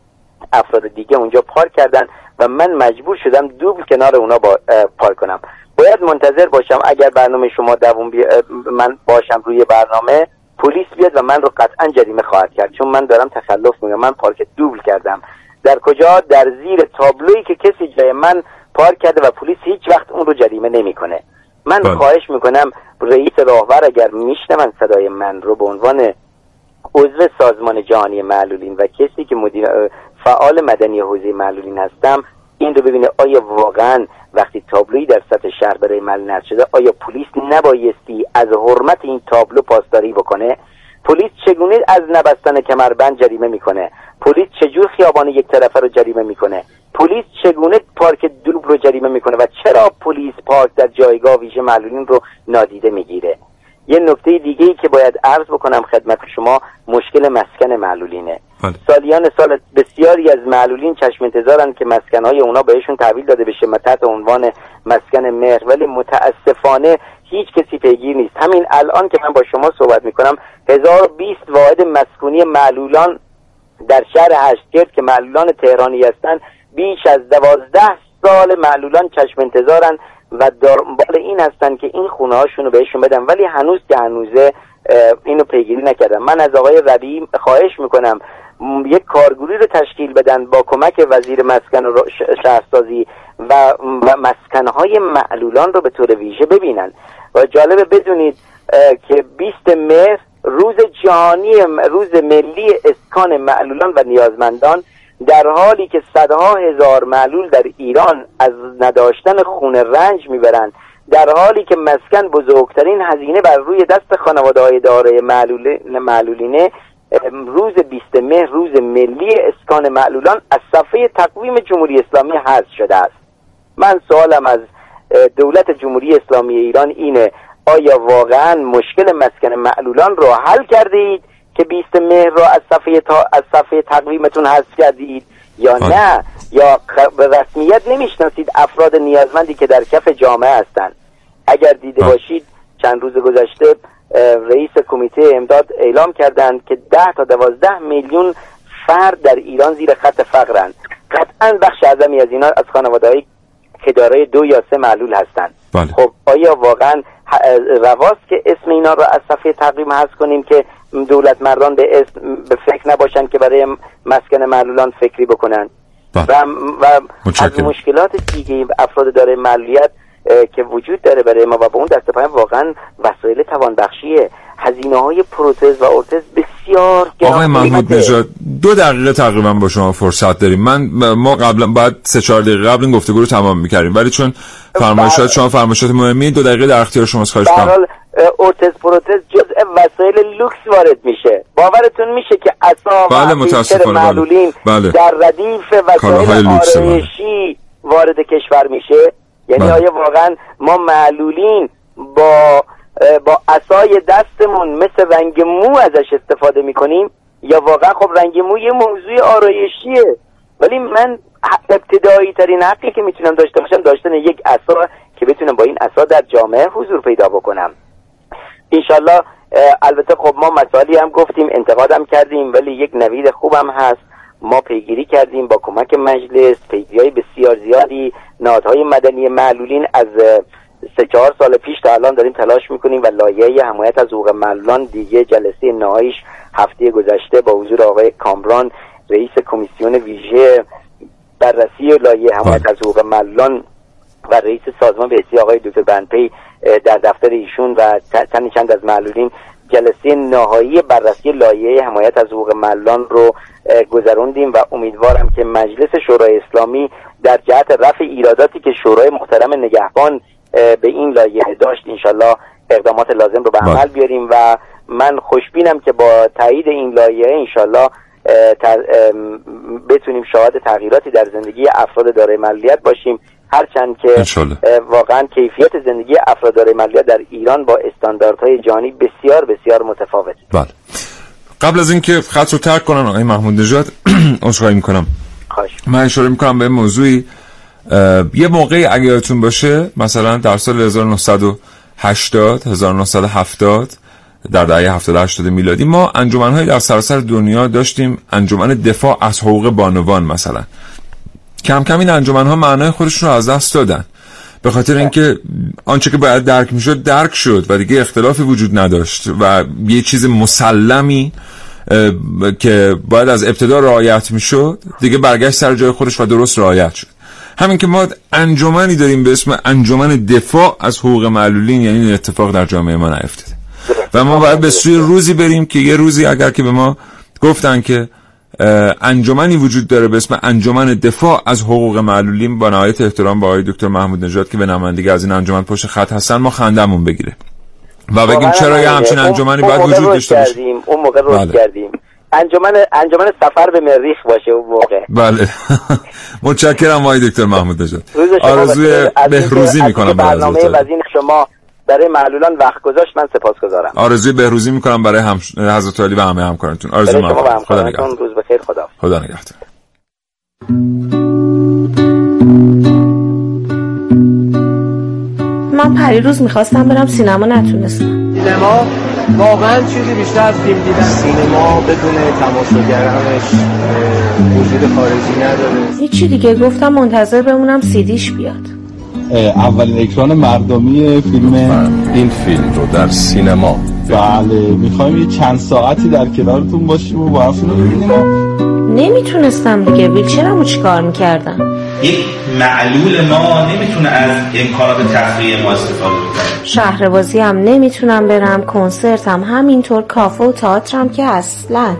افراد دیگه اونجا پارک کردن و من مجبور شدم دوبل کنار اونا با... پارک کنم. باید منتظر باشم اگر برنامه شما دووم بی... من باشم روی برنامه، پلیس بیاد و من رو قطعا جریمه خواهد کرد، چون من دارم تخلف میگم. من پارک دوبل کردم. در کجا؟ در زیر تابلویی که کسی جای من پارک کرده و پلیس هیچ وقت اون رو جریمه نمیکنه. من خواهش میکنم رئیس راهور اگر میشنون صدای من رو، به عنوان عضو سازمان جهانی معلولین و کسی که مدیر فعال مدنی حوزه معلولین هستم، این رو ببینه آیا واقعا وقتی تابلویی در سطح شهر برای معلولین نصب شده، آیا پلیس نبایستی از حرمت این تابلو پاسداری بکنه؟ پلیس چگونه از نبستن کمربند جریمه میکنه؟ پلیس چجور خیابان یک طرفه رو جریمه میکنه؟ پلیس چگونه پارک دوب رو جریمه میکنه و چرا پلیس پارک در جایگاه ویژه معلولین رو نادیده میگیره؟ یه نکته دیگه ای که باید عرض بکنم خدمت شما، مشکل مسکن معلولینه. بله. سالیان سال بسیاری از معلولین چشم انتظارن که مسکنهای اونا بهشون تحویل داده بشه تحت عنوان مسکن مهر، ولی متاسفانه هیچ کسی پیگیر نیست. همین الان که من با شما صحبت میکنم هزار و بیست واحد مسکونی معلولان در شهر هشتگرد که معلولان تهرانی هستن، بیش از دوازده سال معلولان چشم انتظارن و دنبال این هستن که این خونه هاشون رو بهشون بدن، ولی هنوز که هنوزه اینو پیگیری نکردم. من از آقای ربیعی خواهش میکنم یک کارگروهی رو تشکیل بدن با کمک وزیر مسکن و شهرسازی و مسکنهای معلولان رو به طور ویژه ببینن. و جالبه بدونید که بیست مهر روز جهانی، روز ملی اسکان معلولان و نیازمندان، در حالی که صدها هزار معلول در ایران از نداشتن خونه رنج میبرند، در حالی که مسکن بزرگترین هزینه بر روی دست خانواده‌های دارای معلولینه، روز بیست مهر روز ملی اسکان معلولان از صفحه تقویم جمهوری اسلامی حذف شده است. من سوالم از دولت جمهوری اسلامی ایران اینه، آیا واقعا مشکل مسکن معلولان را حل کرده اید که بیست مهر را از صفحه تا از صفحه تقویمتون حذف کردید یا آه. نه، یا به رسمیت نمیشناسید افراد نیازمندی که در کف جامعه هستند؟ اگر دیده آه. باشید چند روز گذشته رئیس کمیته امداد اعلام کردند که ده تا دوازده میلیون فرد در ایران زیر خط فقرند. قطعا بخش اعظمی از اینا از خانواده‌های که دارای دو یا سه معلول هستند. بله. خب آیا واقعا رواست که اسم اینا را از صفحه تقویم حذف کنیم که دولت مردان به اسم به فکر نباشند که برای مسکن معلولان فکری بکنند؟ بله. و, و از مشکلات دیگه افراد دارای معلولیت که وجود داره برای ما و به اون دست پایم واقعا وسایل توانبخشیه، هزینه های پروتز و ارتز بسیار گران. آقای محمود نژاد، دو دقیقه تقریبا با شما فرصت داریم. من ما قبلا بعد سه چهار دقیقه قبل این گفتگو رو تمام می‌کردیم، ولی چون فرمایشات شما فرمایشات مهمی، دو دقیقه در اختیار شماست. خواهش می‌کنم. به هر حال ارتز پروتز جزء وسایل لوکس وارد میشه. باورتون میشه که اصلا بله متأسفانه معلولین بله. در ردیف وسایل آرایشی وارد کشور میشه. یعنی بله. آیا واقعا ما معلولین با با عصای دستمون مثل رنگ مو ازش استفاده میکنیم؟ یا واقعا خب رنگ مو یه موضوع آرایشیه، ولی من ابتدایی ترین حقی که میتونم داشته باشم داشتن یک عصا که بتونم با این عصا در جامعه حضور پیدا بکنم انشالله. البته خب ما مسائلی هم گفتیم، انتقادم کردیم، ولی یک نوید خوبم هست. ما پیگیری کردیم با کمک مجلس، پیگیری‌های بسیار زیادی، نهادهای مدنی معلولین از سه چهار سال پیش تا الان داریم تلاش میکنیم و لایحه حمایت از حقوق معلولان دیگه جلسه نهاییش هفته گذشته با حضور آقای کامران رئیس کمیسیون ویژه بررسی لایحه حمایت از حقوق معلولان و رئیس سازمان بهستی آقای دکتر بندپی در دفتر ایشون و چند چند از معلولین جلسه نهایی بررسی لایحه حمایت از حقوق معلولان رو گذروندیم و امیدوارم که مجلس شورای اسلامی در جهت رفع ایراداتی که شورای محترم نگهبان به این لایحه داشت انشالله اقدامات لازم رو به عمل بیاریم و من خوشبینم که با تایید این لایحه انشالله بتونیم شاهد تغییراتی در زندگی افراد دارای معلولیت باشیم، هرچند که واقعا کیفیت زندگی افراد دارای معلولیت در ایران با استانداردهای جهانی بسیار بسیار متفاوته. بله. قبل از اینکه خط رو ترک کنم آقای محمود نژاد عذرخواهی میکنم. خواهش. من اشاره میکنم به موضوعی یه موقعی اگه یادتون باشه مثلا در سال هزار و نهصد و هشتاد هزار و نهصد و هفتاد در دهه هفتاد هشتاد میلادی ما انجمن‌های در سراسر دنیا داشتیم، انجمن دفاع از حقوق بانوان مثلا. کم کم این انجمن‌ها معنای خودشون رو از دست دادن به خاطر اینکه آنچه که باید درک میشد درک شد و دیگه اختلافی وجود نداشت و یه چیز مسلمی که باید از ابتدا رعایت میشد دیگه برگشت سر جای خودش و درست رعایت شد. همین که ما انجمنی داریم به اسم انجمن دفاع از حقوق معلولین، یعنی این اتفاق در جامعه ما نیفتاده و ما باید به سوی روزی بریم که یه روزی اگر که به ما گفتن که انجمنی وجود داره به اسم انجمن دفاع از حقوق معلولین، با نهایت احترام به آقای دکتر محمود نژاد که به نمایندگی از این انجمن پشت خط هستن، ما خندمون بگیره و بگیم چرا یه همچین انجمنی باید وجود داشته باشه. اون موقع روش کردیم انجمن انجمن سفر به مریخ باشه اون موقع. بله. متشکرم آقای دکتر محمود نژاد. آرزوی بهروزی می‌کنم برای برنامه وزین شما برای معلولان وقت گذاشت، من سپاسگزارم. آرزوی بهروزی میکنم برای هم... حضرت علی و همه همکارانتون. آرزوی من خدا, خدا نگهدار. روز بخیر. خدا خدا نگهدار. من پریروز میخواستم برم سینما نتونستم. سینما واقعا چیزی بیشتر از فیلم دیدن. سینما بدون تماشاگرانش وجود خارجی نداره. هیچی دیگه، گفتم منتظر بمونم سیدیش بیاد. اولین اکران مردمی فیلم این فیلم رو در سینما. بله، میخوایم یه چند ساعتی در کنارتون باشیم و با افراد رو ببینیم. نمیتونستم دیگه، ویلچرم رو چیکار میکردم؟ یک معلول ما نمیتونه از امکانات تفریحی ما استفاده کنه. شهروازی هم نمیتونم برم، کنسرت هم همینطور، کافه و تئاترم که اصلا.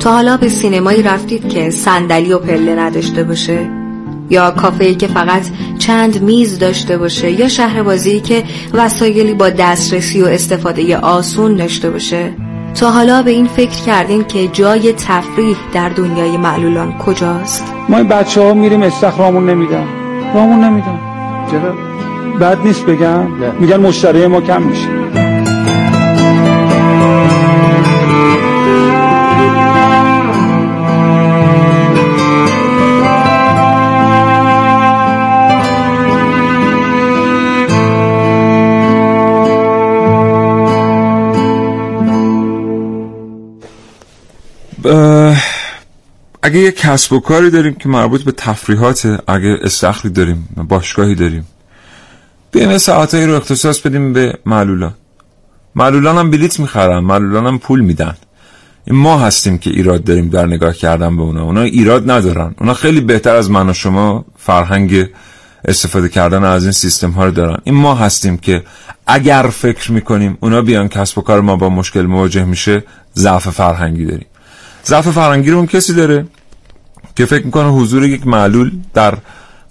تا حالا به سینمایی رفتید که صندلی و پله نداشته باشه، یا کافه‌ای که فقط چند میز داشته باشه، یا شهربازی که وسایلی با دسترسی و استفاده آسون داشته باشه؟ تا حالا به این فکر کردین که جای تفریح در دنیای معلولان کجاست؟ ما این بچه‌ها میریم استخرامون نمیدن. رامون نمیدن. چرا؟ بد نیست بگم، میگن مشتری ما کم میشه. اگه یه کسب و کاری داریم که مربوط به تفریحاته، اگه استخری داریم، باشگاهی داریم، بیایم یه ساعتایی رو اختصاص بدیم به معلولان. معلولان هم بلیت میخرن، معلولان هم پول میدن. این ما هستیم که ایراد داریم در نگاه کردن به اونا. اونا ایراد ندارن، اونا خیلی بهتر از من و شما فرهنگ استفاده کردن از این سیستم ها رو دارن. این ما هستیم که اگر فکر میکنیم اونا بیان کسب و کار ما با مشکل مواجه میشه، ضعف فرهنگی داریم. ضعف فرهنگی رو هم کسی داره که فکر میکنه حضور یک معلول در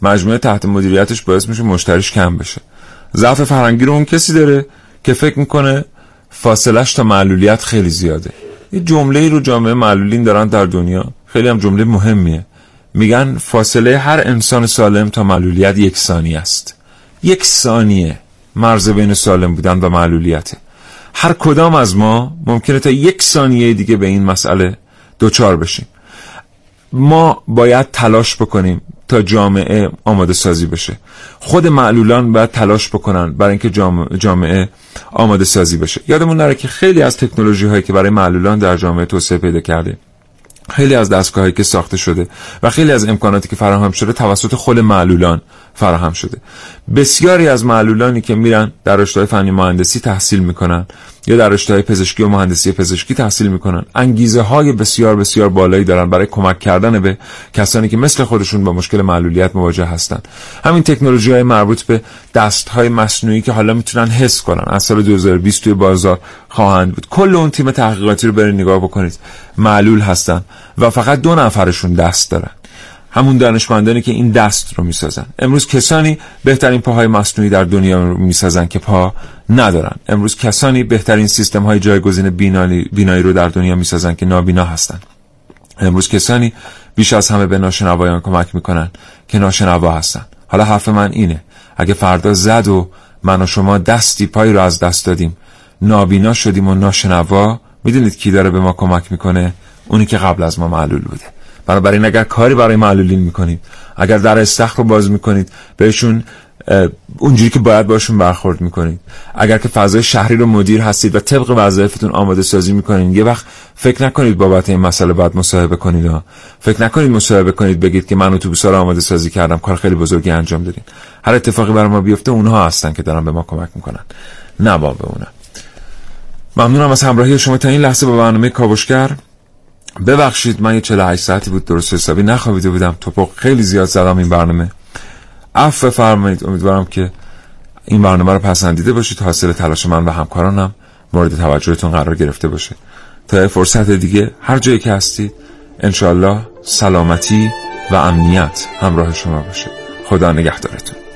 مجموعه تحت مدیریتش باعث میشه مشتریش کم بشه. ضعف فرهنگی رو هم کسی داره که فکر میکنه فاصلهش تا معلولیت خیلی زیاده. یه جمله‌ای رو جامعه معلولین دارن در دنیا، خیلی هم جمله مهمیه، میگن فاصله هر انسان سالم تا معلولیت یک ثانیه است. یک ثانیه مرز بین سالم بودن و معلولیته. هر کدام از ما ممکنه تا یک ثانیه دیگه به این مسئله دوچار بشیم. ما باید تلاش بکنیم تا جامعه آماده سازی بشه. خود معلولان باید تلاش بکنن برای اینکه جامعه آماده سازی بشه. یادمون نره که خیلی از تکنولوژی هایی که برای معلولان در جامعه توسعه پیدا کرده، خیلی از دستگاه‌هایی که ساخته شده و خیلی از امکاناتی که فراهم شده توسط خود معلولان فراهم شده. بسیاری از معلولانی که میرن در رشته‌های فنی مهندسی تحصیل میکنن یا در رشته‌های پزشکی و مهندسی پزشکی تحصیل میکنن، انگیزه های بسیار بسیار بالایی دارن برای کمک کردن به کسانی که مثل خودشون با مشکل معلولیت مواجه هستن. همین تکنولوژی‌های مربوط به دست‌های مصنوعی که حالا میتونن حس کنن، از سال دو هزار و بیست توی بازار خواهند بود. کل اون تیم تحقیقاتی رو برید نگاه بکنید، معلول هستن و فقط دو نفرشون دست دارن، همون دانشمندانی که این دست رو میسازن. امروز کسانی بهترین پاهای مصنوعی در دنیا رو میسازن که پا ندارن. امروز کسانی بهترین سیستم های جایگزین بینایی بینایی رو در دنیا میسازن که نابینا هستن. امروز کسانی بیش از همه به ناشنوایان کمک میکنن که ناشنوا هستن. حالا حرف من اینه، اگه فردا زد و من و شما دستی پای رو از دست دادیم، نابینا شدیم و ناشنوا، میدونید کی داره به ما کمک میکنه؟ اونی که قبل از ما معلول بوده. بنابراین اگر کاری برای معلولین میکنید، اگر در استخر رو باز میکنید، بهشون اونجوری که باید باشون برخورد میکنید، اگر که فضای شهری رو مدیر هستید و طبق وظایفتون آماده سازی میکنید، یه وقت فکر نکنید بابت این مسئله باید مصاحبه کنید ها. فکر نکنید مصاحبه کنید بگید که من اتوبوسا رو آماده سازی کردم، کار خیلی بزرگی انجام دادین. هر اتفاقی برای ما بیفته اونها هستن که دارن به ما کمک میکنن، نه با به اونها. ممنونم از همراهی شما تا این لحظه با برنامه کاوشگر. ببخشید من یه چهل و هشت ساعتی بود درست حسابی نخوابیده بودم، توپق خیلی زیاد زدم این برنامه، عفو فرمایید. امیدوارم که این برنامه رو پسندیده باشید، حاصل تلاش من و همکارانم مورد توجهتون قرار گرفته باشه. تا فرصت دیگه، هر جایی که هستید انشالله سلامتی و امنیت همراه شما باشه. خدا نگهدارتون.